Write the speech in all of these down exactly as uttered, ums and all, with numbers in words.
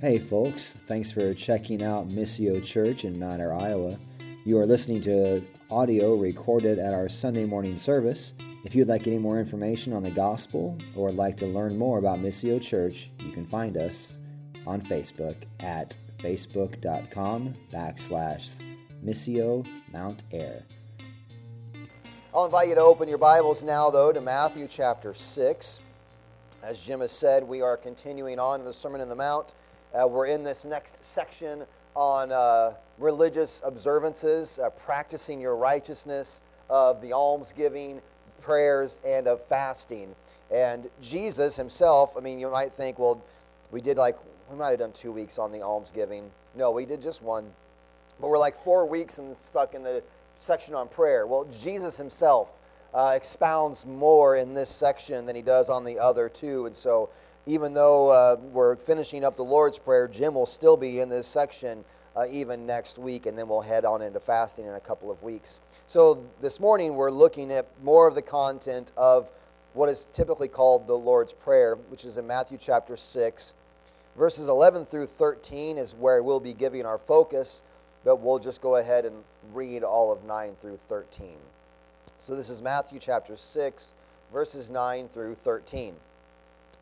Hey folks, thanks for checking out Missio Church in Mount Air, Iowa. You are listening to audio recorded at our Sunday morning service. If you'd like any more information on the gospel or would like to learn more about Missio Church, you can find us on Facebook at facebook.com backslash Missio Mount Air. I'll invite you to open your Bibles now, though, to Matthew chapter six. As Jim has said, we are continuing on in the Sermon on the Mount. Uh, we're in this next section on uh, religious observances, uh, practicing your righteousness of the almsgiving, prayers, and of fasting. And Jesus himself, I mean, you might think, well, we did like, we might have done two weeks on the almsgiving. No, we did just one. But we're like four weeks and stuck in the section on prayer. Well, Jesus himself uh, expounds more in this section than he does on the other two. And so even though uh, we're finishing up the Lord's Prayer, Jim will still be in this section uh, even next week, and then we'll head on into fasting in a couple of weeks. So this morning we're looking at more of the content of what is typically called the Lord's Prayer, which is in Matthew chapter six. Verses eleven through thirteen is where we'll be giving our focus, but we'll just go ahead and read all of nine through thirteen. So this is Matthew chapter six, verses nine through thirteen.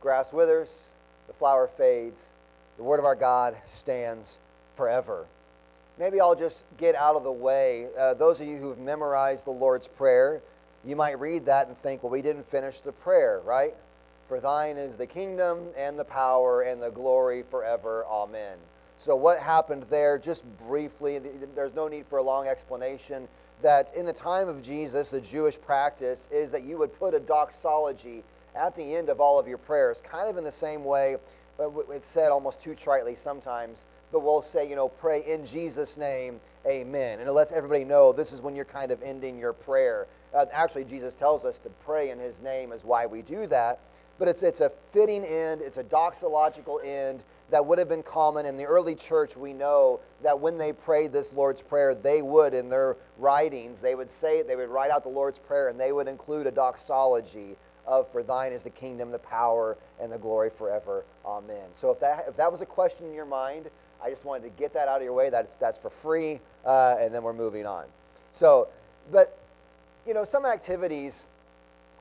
Grass withers, the flower fades, the word of our God stands forever. Maybe I'll just get out of the way. Uh, those of you who've memorized the Lord's Prayer, you might read that and think, well, we didn't finish the prayer, right? For thine is the kingdom and the power and the glory forever. Amen. So what happened there, just briefly, there's no need for a long explanation, that in the time of Jesus, the Jewish practice is that you would put a doxology at the end of all of your prayers, kind of in the same way, but it's said almost too tritely sometimes, but we'll say, you know, pray in Jesus' name, amen. And it lets everybody know this is when you're kind of ending your prayer. Uh, actually, Jesus tells us to pray in his name is why we do that, but it's it's a fitting end, it's a doxological end that would have been common in the early church. We know that when they prayed this Lord's Prayer, they would, in their writings, they would say, they would write out the Lord's Prayer, and they would include a doxology of for thine is the kingdom, the power, and the glory forever. Amen. So if that if that was a question in your mind, I just wanted to get that out of your way. That's that's for free, uh, and then we're moving on. So, but, you know, some activities,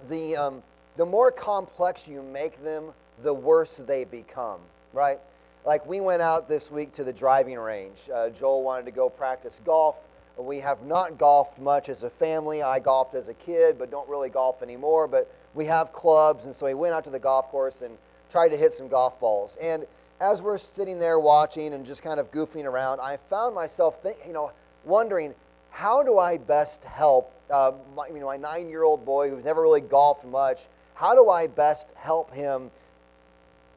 the um, the more complex you make them, the worse they become, right? Like we went out this week to the driving range. Uh, Joel wanted to go practice golf. We have not golfed much as a family. I golfed as a kid, but don't really golf anymore, but we have clubs, and so we went out to the golf course and tried to hit some golf balls. And as we're sitting there watching and just kind of goofing around, I found myself think, you know, wondering, how do I best help uh, my, you know, my nine-year-old boy who's never really golfed much? How do I best help him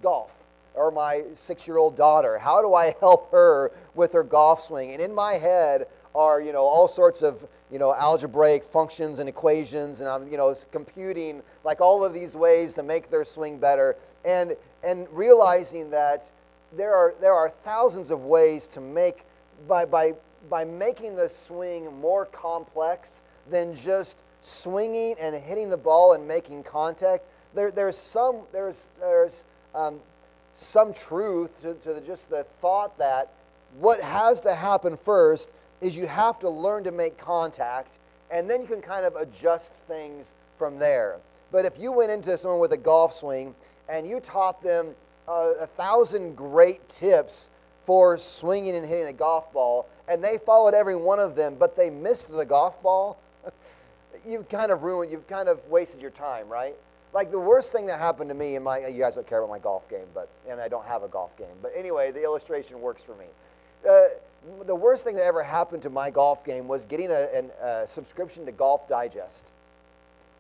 golf? Or my six-year-old daughter, how do I help her with her golf swing? And in my head are, you know, all sorts of, you know, algebraic functions and equations, and I'm, you know, computing like all of these ways to make their swing better, and and realizing that there are there are thousands of ways to make by by by making the swing more complex than just swinging and hitting the ball and making contact. There there's some there's there's um, some truth to, to the, just the thought that what has to happen first is you have to learn to make contact, and then you can kind of adjust things from there. But if you went into someone with a golf swing and you taught them uh, a thousand great tips for swinging and hitting a golf ball, and they followed every one of them, but they missed the golf ball, you've kind of ruined, you've kind of wasted your time, right? Like the worst thing that happened to me in my, you guys don't care about my golf game, but, and I don't have a golf game, but anyway, the illustration works for me. Uh, The worst thing that ever happened to my golf game was getting a, an, a subscription to Golf Digest,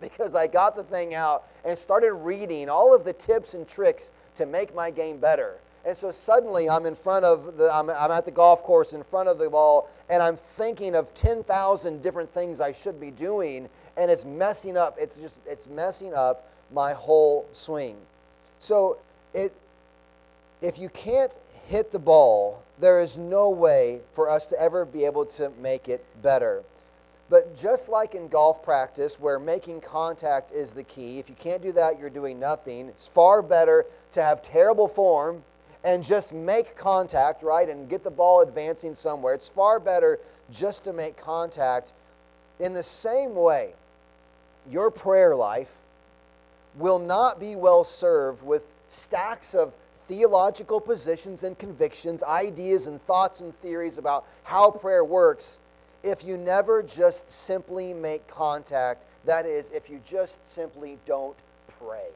because I got the thing out and started reading all of the tips and tricks to make my game better. And so suddenly I'm in front of the, I'm, I'm at the golf course in front of the ball, and I'm thinking of ten thousand different things I should be doing, and it's messing up. It's just, it's messing up my whole swing. So it, if you can't hit the ball, there is no way for us to ever be able to make it better. But just like in golf practice, where making contact is the key, if you can't do that, you're doing nothing. It's far better to have terrible form and just make contact, right, and get the ball advancing somewhere. It's far better just to make contact. In the same way, your prayer life will not be well served with stacks of theological positions and convictions, ideas and thoughts and theories about how prayer works, if you never just simply make contact. That is, if you just simply don't pray.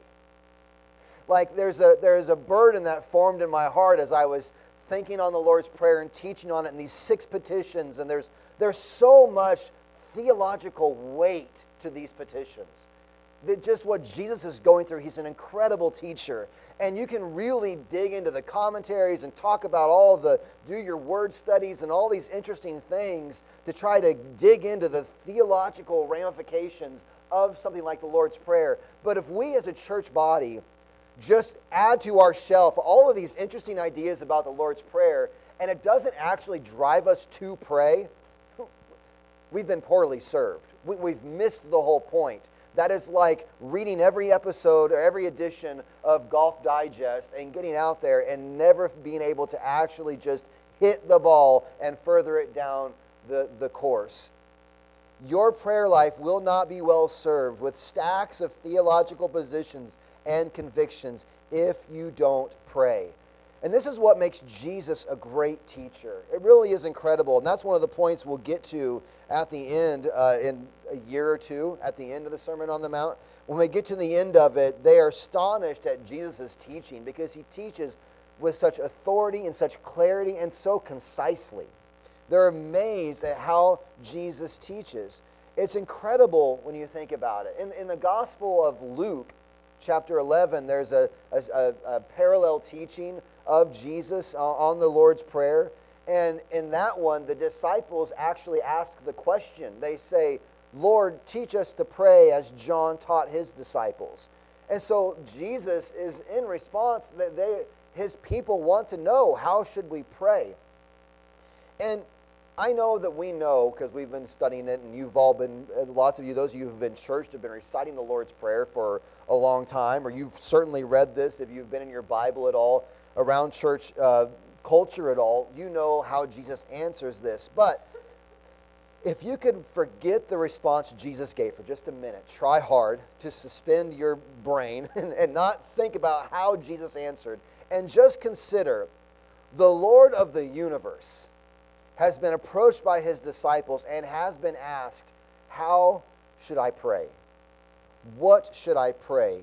Like there's a there's a burden that formed in my heart as I was thinking on the Lord's Prayer and teaching on it, and these six petitions, and there's there's so much theological weight to these petitions. That just what Jesus is going through, he's an incredible teacher. And you can really dig into the commentaries and talk about all the, do your word studies and all these interesting things to try to dig into the theological ramifications of something like the Lord's Prayer. But if we as a church body just add to our shelf all of these interesting ideas about the Lord's Prayer, and it doesn't actually drive us to pray, we've been poorly served. We've missed the whole point. That is like reading every episode or every edition of Golf Digest and getting out there and never being able to actually just hit the ball and further it down the, the course. Your prayer life will not be well served with stacks of theological positions and convictions if you don't pray. And this is what makes Jesus a great teacher. It really is incredible. And that's one of the points we'll get to at the end uh, in a year or two, at the end of the Sermon on the Mount. When we get to the end of it, they are astonished at Jesus' teaching because he teaches with such authority and such clarity and so concisely. They're amazed at how Jesus teaches. It's incredible when you think about it. In, in the Gospel of Luke, chapter eleven, there's a, a, a parallel teaching of Jesus on the Lord's Prayer. And in that one, the disciples actually ask the question. They say, Lord, teach us to pray as John taught his disciples. And so Jesus is in response that they, his people want to know, how should we pray? And I know that we know, because we've been studying it, and you've all been, lots of you, those of you who have been churched have been reciting the Lord's Prayer for a long time, or you've certainly read this if you've been in your Bible at all, around church uh, culture at all, you know how Jesus answers this. But if you could forget the response Jesus gave for just a minute, try hard to suspend your brain and, and not think about how Jesus answered, and just consider the Lord of the universe has been approached by his disciples and has been asked, how should I pray? What should I pray?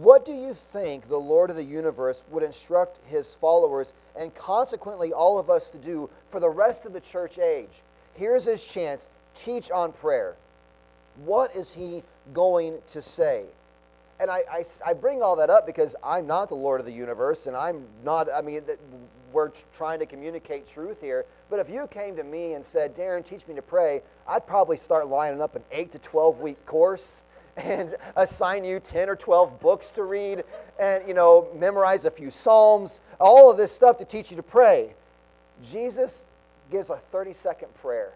What do you think the Lord of the universe would instruct his followers and consequently all of us to do for the rest of the church age? Here's his chance. Teach on prayer. What is he going to say? And I, I, I bring all that up because I'm not the Lord of the universe, and I'm not, I mean, that, we're trying to communicate truth here. But if you came to me and said, Darren, teach me to pray, I'd probably start lining up an eight to twelve week course and assign you ten or twelve books to read and, you know, memorize a few Psalms, all of this stuff to teach you to pray. Jesus gives a thirty second prayer,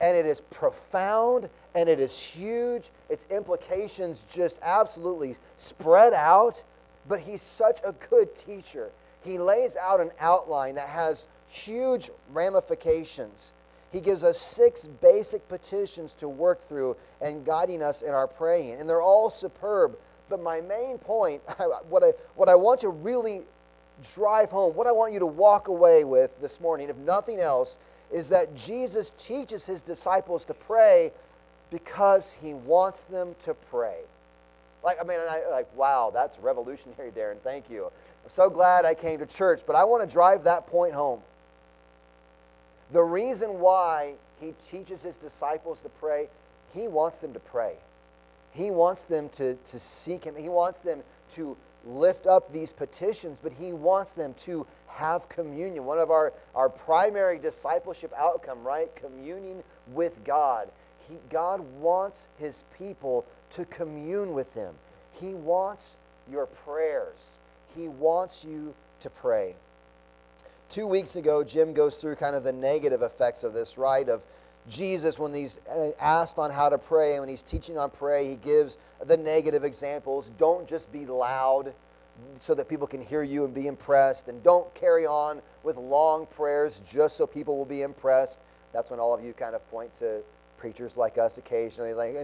and it is profound and it is huge. Its implications just absolutely spread out, but he's such a good teacher. He lays out an outline that has huge ramifications. He gives us six basic petitions to work through and guiding us in our praying. And they're all superb. But my main point, what I, what I want to really drive home, what I want you to walk away with this morning, if nothing else, is that Jesus teaches his disciples to pray because he wants them to pray. Like, I mean, and I, like, wow, that's revolutionary, Darren. Thank you. I'm so glad I came to church, but I want to drive that point home. The reason why he teaches his disciples to pray, he wants them to pray. He wants them to, to seek him. He wants them to lift up these petitions, but he wants them to have communion. One of our, our primary discipleship outcome, right? Communing with God. He, God wants his people to commune with him. He wants your prayers. He wants you to pray. Two weeks ago, Jim goes through kind of the negative effects of this, right? Of Jesus, when he's asked on how to pray, and when he's teaching on pray, he gives the negative examples. Don't just be loud so that people can hear you and be impressed. And don't carry on with long prayers just so people will be impressed. That's when all of you kind of point to preachers like us occasionally. Like,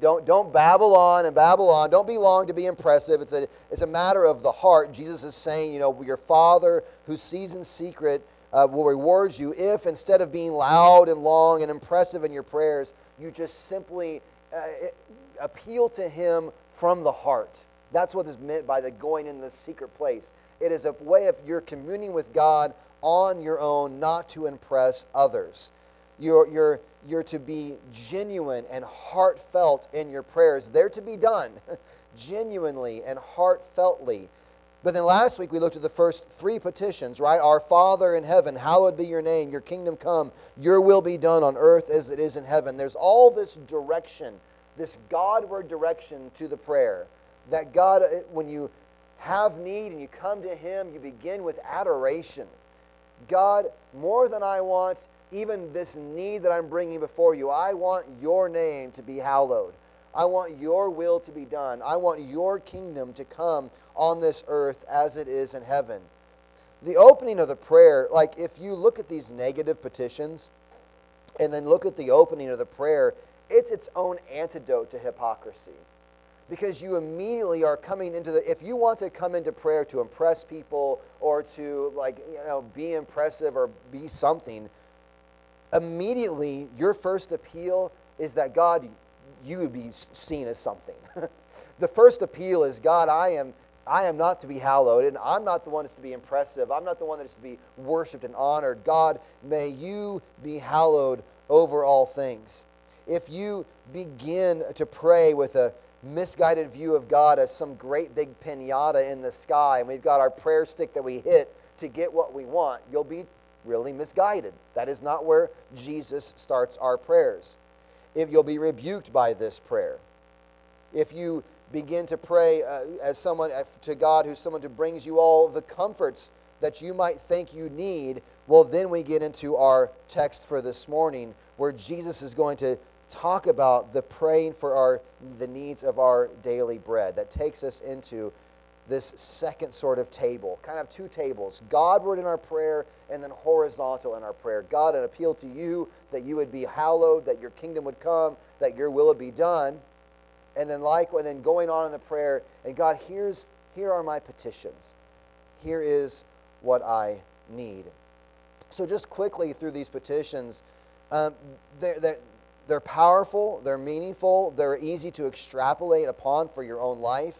don't, don't babble on and babble on. Don't be long to be impressive. It's a, it's a matter of the heart. Jesus is saying, you know, your Father who sees in secret Uh, will reward you if, instead of being loud and long and impressive in your prayers, you just simply uh, appeal to him from the heart. That's what is meant by the going in the secret place. It is a way of you're communing with God on your own, not to impress others. You're, you're, you're to be genuine and heartfelt in your prayers. They're to be done genuinely and heartfeltly. But then last week we looked at the first three petitions, right? Our Father in heaven, hallowed be your name, your kingdom come, your will be done on earth as it is in heaven. There's all this direction, this Godward direction to the prayer. That God, when you have need and you come to him, you begin with adoration. God, more than I want, even this need that I'm bringing before you, I want your name to be hallowed. I want your will to be done. I want your kingdom to come on this earth as it is in heaven. The opening of the prayer, like if you look at these negative petitions and then look at the opening of the prayer, it's its own antidote to hypocrisy. Because you immediately are coming into the, if you want to come into prayer to impress people or to, like, you know, be impressive or be something, immediately your first appeal is that God, you would be seen as something. The first appeal is, God, I am I am not to be hallowed, and I'm not the one that's to be impressive. I'm not the one that's to be worshipped and honored. God, may you be hallowed over all things. If you begin to pray with a misguided view of God as some great big pinata in the sky, and we've got our prayer stick that we hit to get what we want, you'll be really misguided. That is not where Jesus starts our prayers. If you'll be rebuked by this prayer. If you begin to pray uh, as someone uh, to God who's someone who brings you all the comforts that you might think you need, well, then we get into our text for this morning where Jesus is going to talk about the praying for our the needs of our daily bread. That takes us into this second sort of table, kind of two tables, Godward in our prayer and then horizontal in our prayer. God, an appeal to you that you would be hallowed, that your kingdom would come, that your will would be done. And then like, and then going on in the prayer, and God, here's here are my petitions. Here is what I need. So just quickly through these petitions, um, they're, they're, they're powerful, they're meaningful, they're easy to extrapolate upon for your own life.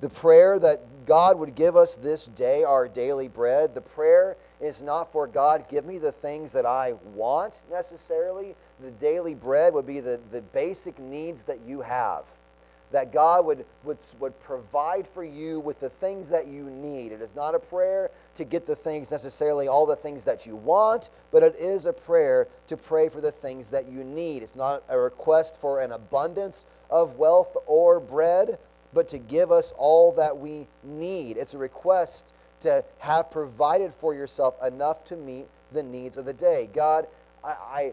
The prayer that God would give us this day our daily bread, the prayer is not for God, give me the things that I want necessarily. The daily bread would be the, the basic needs that you have. That God would, would, would provide for you with the things that you need. It is not a prayer to get the things necessarily, all the things that you want, but it is a prayer to pray for the things that you need. It's not a request for an abundance of wealth or bread, but to give us all that we need. It's a request to have provided for yourself enough to meet the needs of the day. God, I, I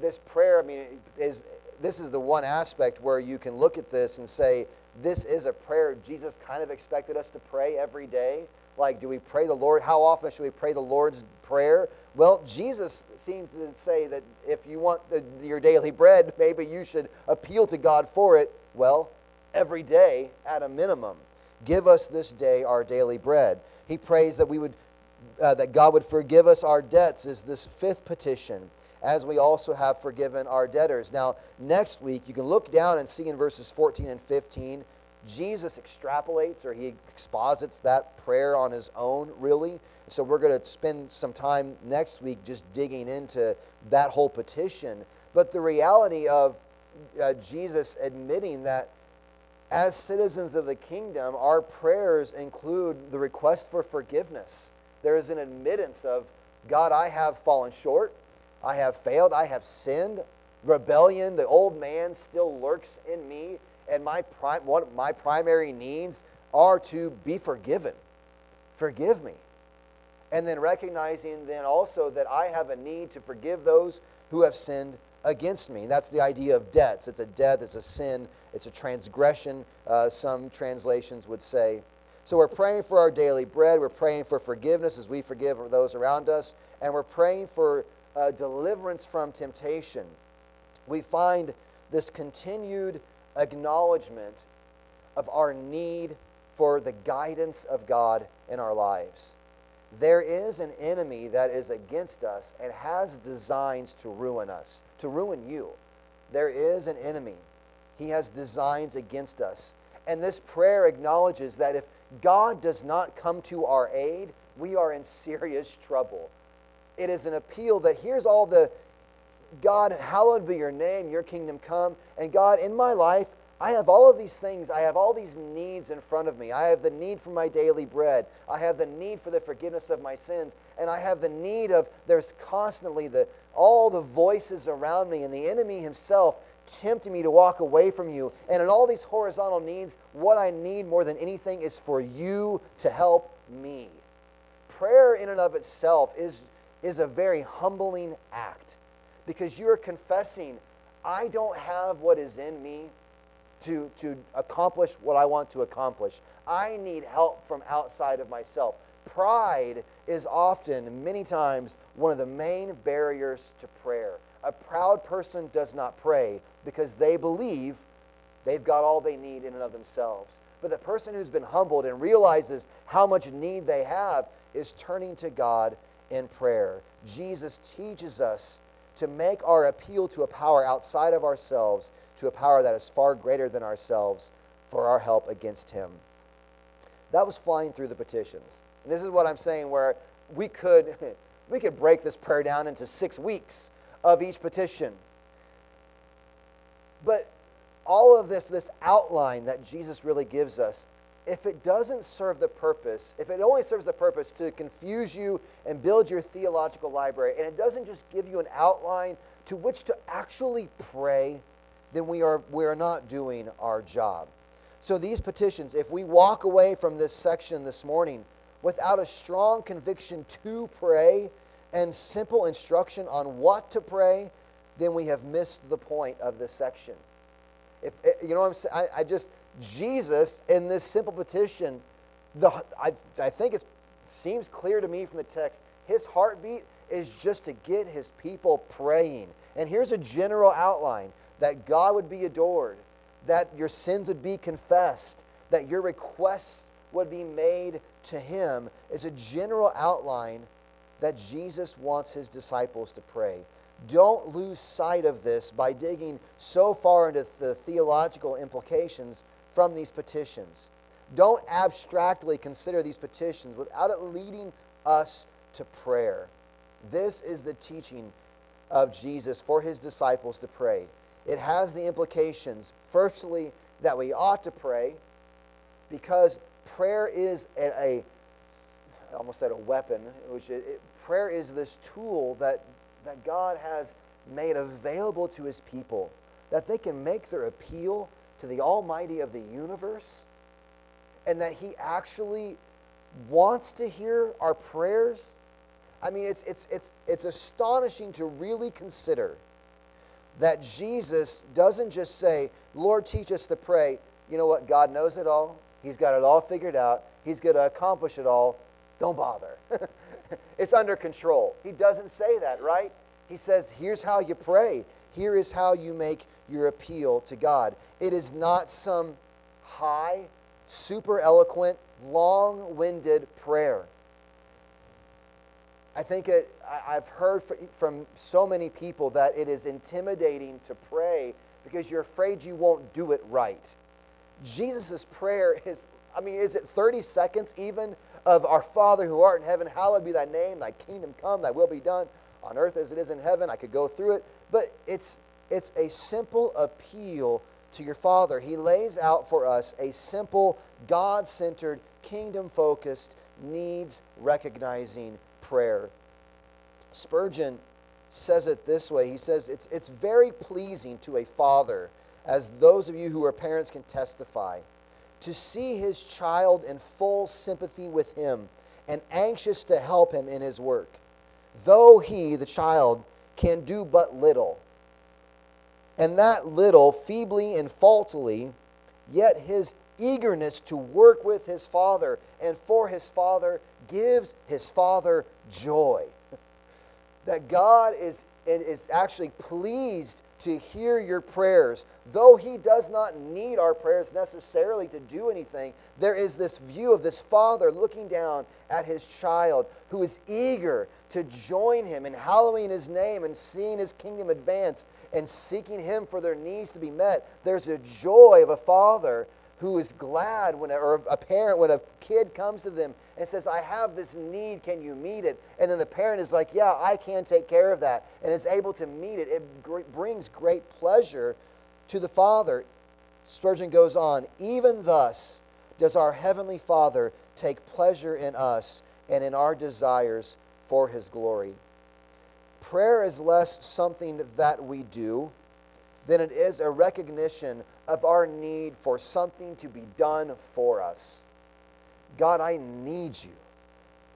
this prayer, I mean, is this is the one aspect where you can look at this and say, this is a prayer Jesus kind of expected us to pray every day. Like, do we pray the Lord? How often should we pray the Lord's Prayer? Well, Jesus seems to say that if you want the, your daily bread, maybe you should appeal to God for it. Well, every day at a minimum. Give us this day our daily bread. He prays that we would, uh, that God would forgive us our debts is this fifth petition, as we also have forgiven our debtors. Now, next week, you can look down and see in verses fourteen and fifteen, Jesus extrapolates or he exposits that prayer on his own, really. So we're going to spend some time next week just digging into that whole petition. But the reality of uh, Jesus admitting that as citizens of the kingdom, our prayers include the request for forgiveness. There is an admittance of, God, I have fallen short. I have failed. I have sinned. Rebellion, the old man still lurks in me, and my prime, one of my primary needs are to be forgiven. Forgive me. And then recognizing then also that I have a need to forgive those who have sinned against me. That's the idea of debts. It's a debt. It's a sin. It's a transgression, uh, some translations would say. So we're praying for our daily bread. We're praying for forgiveness as we forgive those around us. And we're praying for uh, deliverance from temptation. We find this continued acknowledgement of our need for the guidance of God in our lives. There is an enemy that is against us and has designs to ruin us, to ruin you. There is an enemy. He has designs against us. And this prayer acknowledges that if God does not come to our aid, we are in serious trouble. It is an appeal that here's all the, God, hallowed be your name, your kingdom come. And God, in my life, I have all of these things. I have all these needs in front of me. I have the need for my daily bread. I have the need for the forgiveness of my sins. And I have the need of, there's constantly the all the voices around me and the enemy himself tempting me to walk away from you. And in all these horizontal needs, what I need more than anything is for you to help me. Prayer in and of itself is, is a very humbling act, because you're confessing, I don't have what is in me to, to accomplish what I want to accomplish. I need help from outside of myself. Pride is often, many times, one of the main barriers to prayer. A proud person does not pray because they believe they've got all they need in and of themselves. But the person who's been humbled and realizes how much need they have is turning to God in prayer. Jesus teaches us to make our appeal to a power outside of ourselves, to a power that is far greater than ourselves, for our help against him. That was flying through the petitions. And this is what I'm saying, where we could we could break this prayer down into six weeks of each petition. But all of this, this outline that Jesus really gives us, if it doesn't serve the purpose, if it only serves the purpose to confuse you and build your theological library, and it doesn't just give you an outline to which to actually pray, then we are we are not doing our job. So these petitions, if we walk away from this section this morning without a strong conviction to pray and simple instruction on what to pray, then we have missed the point of this section. If you know what I'm saying, I, I just Jesus in this simple petition, the I I think it seems clear to me from the text. His heartbeat is just to get his people praying. And here's a general outline: that God would be adored, that your sins would be confessed, that your requests would be made to him, is a general outline that Jesus wants his disciples to pray. Don't lose sight of this by digging so far into the theological implications from these petitions. Don't abstractly consider these petitions without it leading us to prayer. This is the teaching of Jesus for his disciples to pray. It has the implications, firstly, that we ought to pray, because prayer is a, a I almost said a weapon, which it, it, prayer is this tool that, that God has made available to his people, that they can make their appeal to the Almighty of the universe, and that he actually wants to hear our prayers. I mean, it's it's it's it's astonishing to really consider that Jesus doesn't just say, Lord, teach us to pray. You know what? God knows it all. He's got it all figured out. He's going to accomplish it all. Don't bother. It's under control. He doesn't say that, right? He says, here's how you pray. Here is how you make your appeal to God. It is not some high, super eloquent, long-winded prayer. I think it, I've heard from so many people that it is intimidating to pray because you're afraid you won't do it right. Jesus' prayer is, I mean, is it thirty seconds even of our Father who art in heaven, hallowed be thy name, thy kingdom come, thy will be done, on earth as it is in heaven. I could go through it, but it's it's a simple appeal to your Father, He lays out for us a simple, God-centered, kingdom-focused, needs-recognizing prayer. Spurgeon says it this way. He says, it's, it's very pleasing to a father, as those of you who are parents can testify, to see his child in full sympathy with him and anxious to help him in his work, though he, the child, can do but little. And that little, feebly and faultily, yet his eagerness to work with his father and for his father gives his father joy. That God is, is actually pleased to hear your prayers. Though He does not need our prayers necessarily to do anything, there is this view of this father looking down at his child who is eager to join him in hallowing his name and seeing his kingdom advanced and seeking him for their needs to be met. There's a joy of a father who is glad when, or a parent, when a kid comes to them and says, I have this need, can you meet it? And then the parent is like, yeah, I can take care of that, and is able to meet it. It brings great pleasure to the Father. Spurgeon goes on, even thus does our Heavenly Father take pleasure in us and in our desires for His glory. Prayer is less something that we do than it is a recognition of our need for something to be done for us. God, I need you.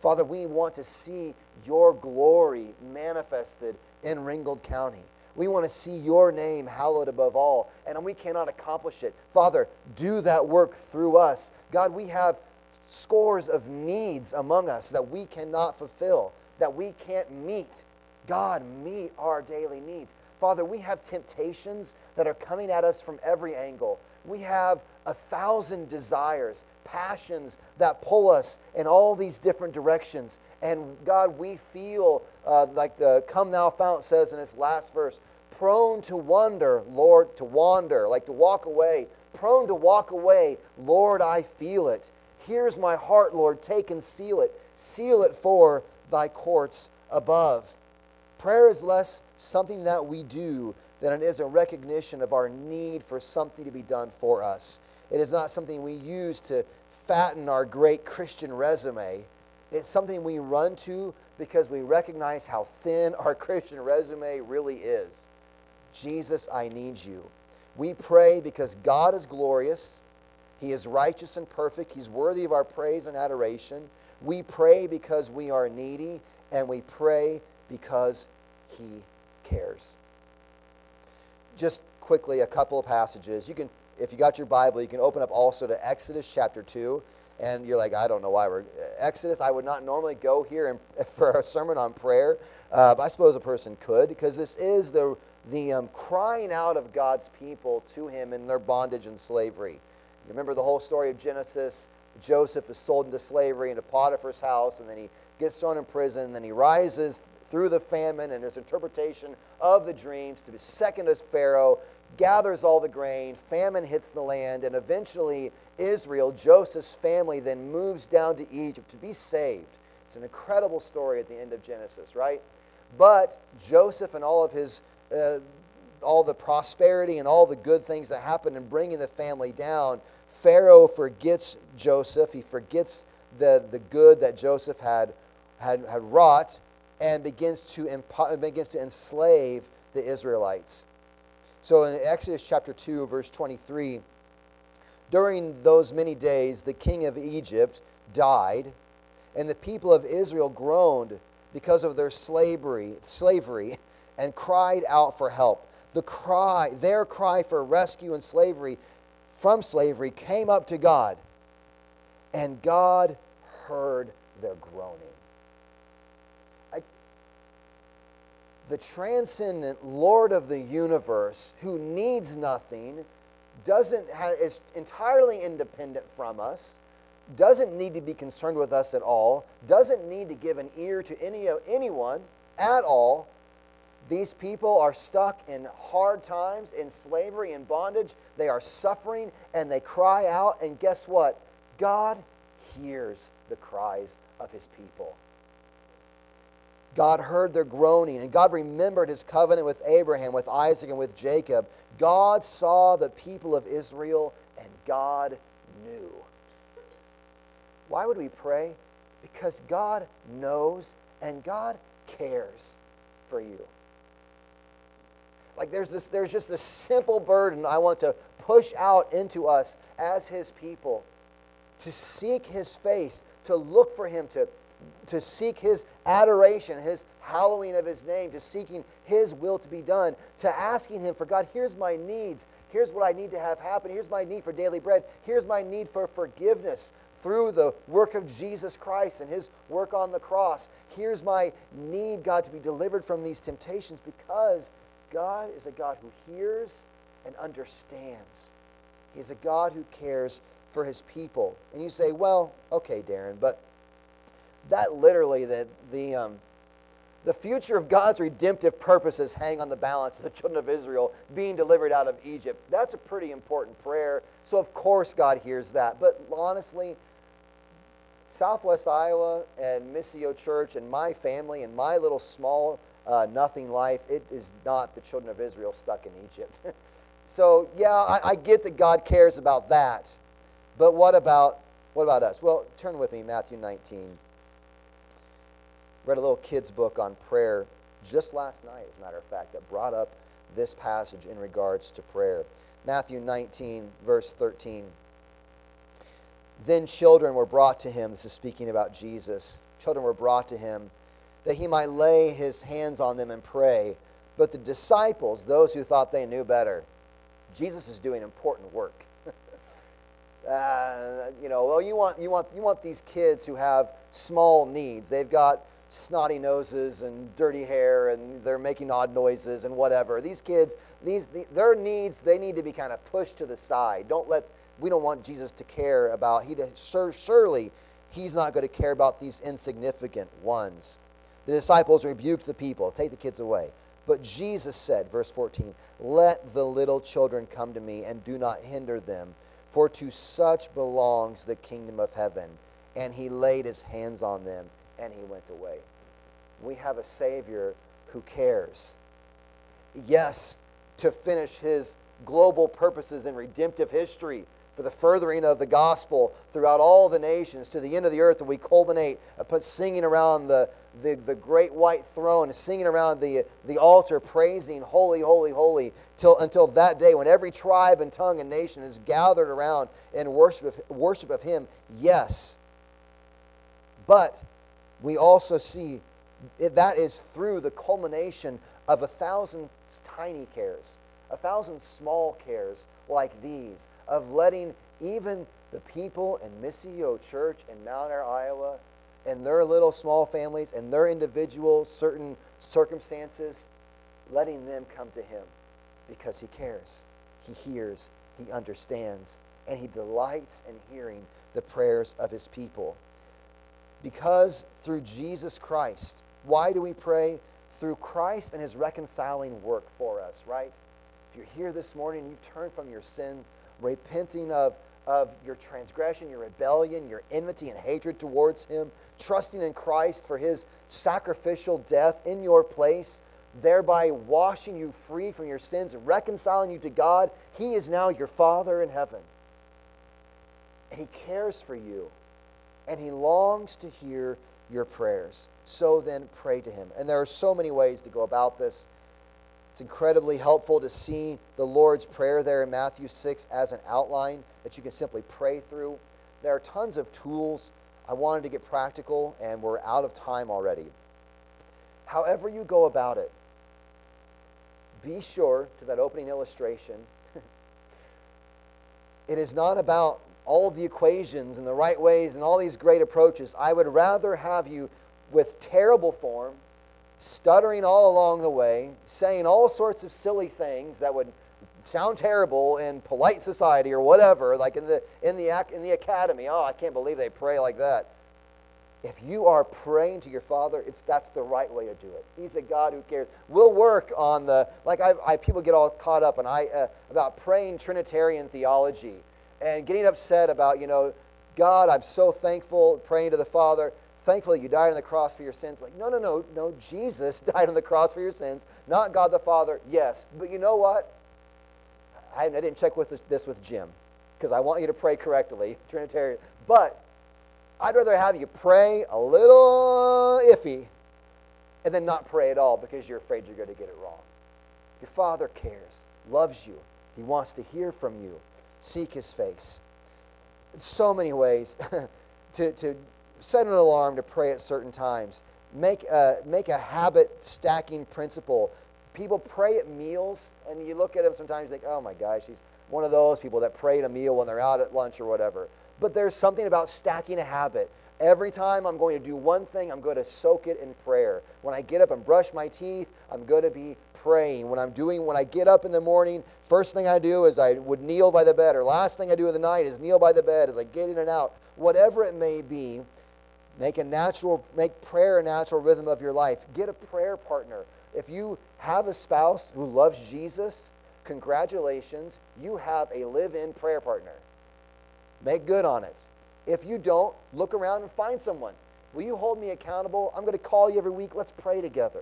Father, we want to see your glory manifested in Ringgold County. We want to see your name hallowed above all, and we cannot accomplish it. Father, do that work through us. God, we have scores of needs among us that we cannot fulfill, that we can't meet. God, meet our daily needs. Father, we have temptations that are coming at us from every angle. We have a thousand desires, passions that pull us in all these different directions. And God, we feel, uh, like the Come Thou Fount says in its last verse, prone to wander, Lord, to wander, like to walk away. Prone to walk away, Lord, I feel it. Here's my heart, Lord, take and seal it. Seal it for thy courts above. Prayer is less something that we do than it is a recognition of our need for something to be done for us. It is not something we use to fatten our great Christian resume. It's something we run to because we recognize how thin our Christian resume really is. Jesus, I need you. We pray because God is glorious. He is righteous and perfect. He's worthy of our praise and adoration. We pray because we are needy, and we pray because He cares. Just quickly, a couple of passages. You can, if you got your Bible, you can open up also to Exodus chapter two. And you're like, I don't know why we're Exodus. I would not normally go here and, for a sermon on prayer. Uh, I suppose a person could, because this is the the um, crying out of God's people to Him in their bondage and slavery. You remember the whole story of Genesis. Joseph is sold into slavery into Potiphar's house, and then he gets thrown in prison. And then he rises through the famine, and his interpretation of the dreams to be second as Pharaoh, gathers all the grain, famine hits the land, and eventually Israel, Joseph's family, then moves down to Egypt to be saved. It's an incredible story at the end of Genesis, right? But Joseph and all of his, uh, all the prosperity and all the good things that happened in bringing the family down, Pharaoh forgets Joseph. He forgets the, the good that Joseph had, had, had wrought, and begins to impo- begins to enslave the Israelites. So in Exodus chapter two, verse twenty-three, during those many days the king of Egypt died, and the people of Israel groaned because of their slavery, slavery, and cried out for help. The cry, their cry for rescue and slavery from slavery came up to God, and God heard their groaning. The transcendent Lord of the universe, who needs nothing, doesn't ha- is entirely independent from us, doesn't need to be concerned with us at all, doesn't need to give an ear to any anyone at all. These people are stuck in hard times, in slavery and bondage. They are suffering, and they cry out. And guess what? God hears the cries of His people. God heard their groaning, and God remembered his covenant with Abraham, with Isaac, and with Jacob. God saw the people of Israel, and God knew. Why would we pray? Because God knows and God cares for you. Like there's this, there's just this simple burden I want to push out into us as his people, to seek his face, to look for him, to to seek his adoration, his hallowing of his name, to seeking his will to be done, to asking him for, God, here's my needs, here's what I need to have happen, here's my need for daily bread, here's my need for forgiveness through the work of Jesus Christ and his work on the cross. Here's my need, God, to be delivered from these temptations, because God is a God who hears and understands. He's a God who cares for his people. And you say, well, okay, Darren, but that literally, the, the, um, the future of God's redemptive purposes hang on the balance of the children of Israel being delivered out of Egypt. That's a pretty important prayer. So, of course, God hears that. But honestly, Southwest Iowa and Missio Church and my family and my little small uh, nothing life, it is not the children of Israel stuck in Egypt. So, yeah, I, I get that God cares about that. But what about what about us? Well, turn with me, Matthew nineteen. Read a little kid's book on prayer just last night, as a matter of fact, that brought up this passage in regards to prayer. Matthew nineteen, verse thirteen. Then children were brought to him. This is speaking about Jesus. Children were brought to him that he might lay his hands on them and pray. But the disciples, those who thought they knew better, Jesus is doing important work. uh, you know, well, you want you want you want these kids who have small needs. They've got snotty noses and dirty hair, and they're making odd noises and whatever. These kids, these the, their needs, they need to be kind of pushed to the side. Don't let we don't want Jesus to care about. He sure, surely he's not going to care about these insignificant ones. The disciples rebuked the people, take the kids away. But Jesus said, verse fourteen, "Let the little children come to me, and do not hinder them, for to such belongs the kingdom of heaven." And he laid his hands on them, and he went away. We have a Savior who cares. Yes, to finish his global purposes in redemptive history for the furthering of the gospel throughout all the nations to the end of the earth, that we culminate upon singing around the, the, the great white throne, singing around the, the altar, praising holy, holy, holy, till until that day when every tribe and tongue and nation is gathered around in worship of, worship of him. Yes, but we also see that is through the culmination of a thousand tiny cares, a thousand small cares like these, of letting even the people in Missio Church in Mount Air, Iowa, and their little small families and their individual certain circumstances, letting them come to him, because he cares, he hears, he understands, and he delights in hearing the prayers of his people. Because through Jesus Christ, why do we pray? Through Christ and his reconciling work for us, right? If you're here this morning and you've turned from your sins, repenting of, of your transgression, your rebellion, your enmity and hatred towards him, trusting in Christ for his sacrificial death in your place, thereby washing you free from your sins and reconciling you to God, he is now your Father in heaven. And he cares for you. And he longs to hear your prayers. So then, pray to him. And there are so many ways to go about this. It's incredibly helpful to see the Lord's Prayer there in Matthew six as an outline that you can simply pray through. There are tons of tools. I wanted to get practical, and we're out of time already. However you go about it, be sure, to that opening illustration, it is not about all the equations and the right ways and all these great approaches. I would rather have you with terrible form, stuttering all along the way, saying all sorts of silly things that would sound terrible in polite society or whatever, like in the in the in the academy. Oh, I can't believe they pray like that. If you are praying to your Father, it's that's the right way to do it. He's a God who cares. We'll work on the like I, I people get all caught up and I uh, about praying Trinitarian theology. And getting upset about, you know, God, I'm so thankful, praying to the Father. thankfully you died on the cross for your sins. Like, no, no, no, no, Jesus died on the cross for your sins, not God the Father, yes. But you know what? I, I didn't check with this, this with Jim, because I want you to pray correctly, Trinitarian. But I'd rather have you pray a little iffy and then not pray at all because you're afraid you're going to get it wrong. Your Father cares, loves you. He wants to hear from you. Seek His face. In so many ways to, to set an alarm to pray at certain times. Make a, make a habit-stacking principle. People pray at meals, and you look at them sometimes and think, oh my gosh, he's one of those people that pray at a meal when they're out at lunch or whatever. But there's something about stacking a habit. Every time I'm going to do one thing, I'm going to soak it in prayer. When I get up and brush my teeth, I'm going to be praying. When I'm doing, when I get up in the morning, first thing I do is I would kneel by the bed, or last thing I do in the night is kneel by the bed as I get in and out. Whatever it may be, make a natural, make prayer a natural rhythm of your life. Get a prayer partner. If you have a spouse who loves Jesus, congratulations, you have a live-in prayer partner. Make good on it. If you don't, look around and find someone. Will you hold me accountable? I'm going to call you every week. Let's pray together.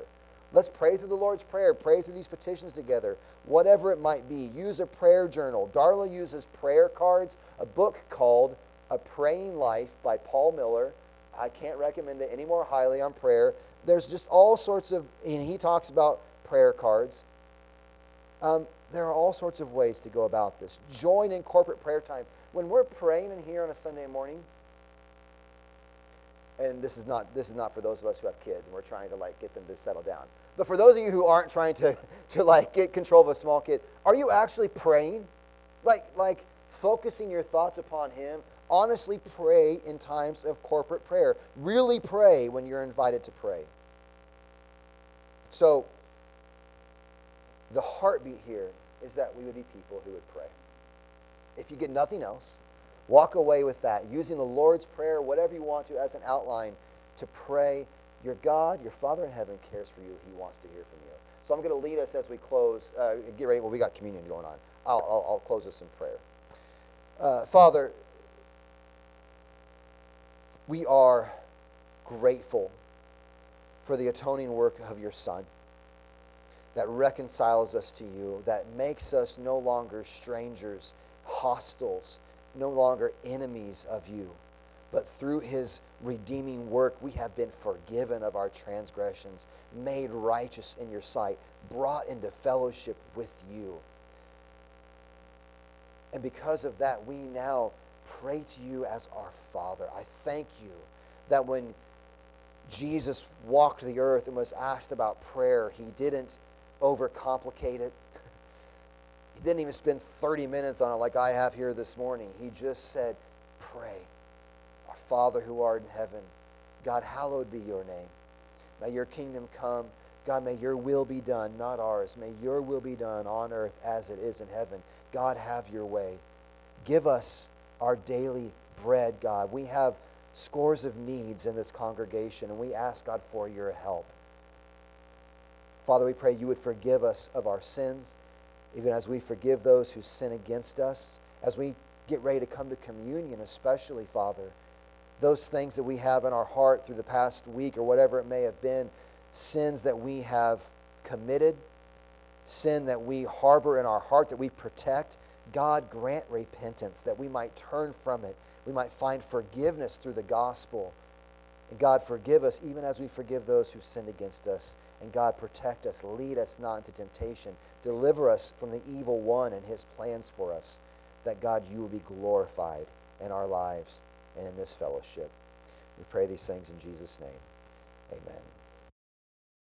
Let's pray through the Lord's Prayer. Pray through these petitions together. Whatever it might be, use a prayer journal. Darla uses prayer cards, a book called A Praying Life by Paul Miller. I can't recommend it any more highly on prayer. There's just all sorts of, and he talks about prayer cards. Um, there are all sorts of ways to go about this. Join in corporate prayer time. When we're praying in here on a Sunday morning, and this is not this is not for those of us who have kids and we're trying to like get them to settle down, but for those of you who aren't trying to to like get control of a small kid, are you actually praying? Like like focusing your thoughts upon Him. Honestly, pray in times of corporate prayer. Really pray when you're invited to pray. So the heartbeat here is that we would be people who would pray. If you get nothing else, walk away with that, using the Lord's Prayer, whatever you want to, as an outline to pray. Your God, your Father in heaven, cares for you. He wants to hear from you. So I'm going to lead us as we close. Uh, get ready. Well, we got communion going on. I'll, I'll, I'll close this in prayer. Uh, Father, we are grateful for the atoning work of your Son that reconciles us to you, that makes us no longer strangers, hostiles, no longer enemies of you. But through his redeeming work, we have been forgiven of our transgressions, made righteous in your sight, brought into fellowship with you. And because of that, we now pray to you as our Father. I thank you that when Jesus walked the earth and was asked about prayer, he didn't overcomplicate it. He didn't even spend thirty minutes on it like I have here this morning. He just said, pray. Our Father who art in heaven, God, hallowed be your name. May your kingdom come. God, may your will be done, not ours. May your will be done on earth as it is in heaven. God, have your way. Give us our daily bread, God. We have scores of needs in this congregation, and we ask, God, for your help. Father, we pray you would forgive us of our sins, even as we forgive those who sin against us, as we get ready to come to communion especially, Father, those things that we have in our heart through the past week or whatever it may have been, sins that we have committed, sin that we harbor in our heart, that we protect, God, grant repentance that we might turn from it. We might find forgiveness through the gospel. And God, forgive us even as we forgive those who sinned against us. And God, protect us, lead us not into temptation. Deliver us from the evil one and his plans for us, that God, you will be glorified in our lives and in this fellowship. We pray these things in Jesus' name.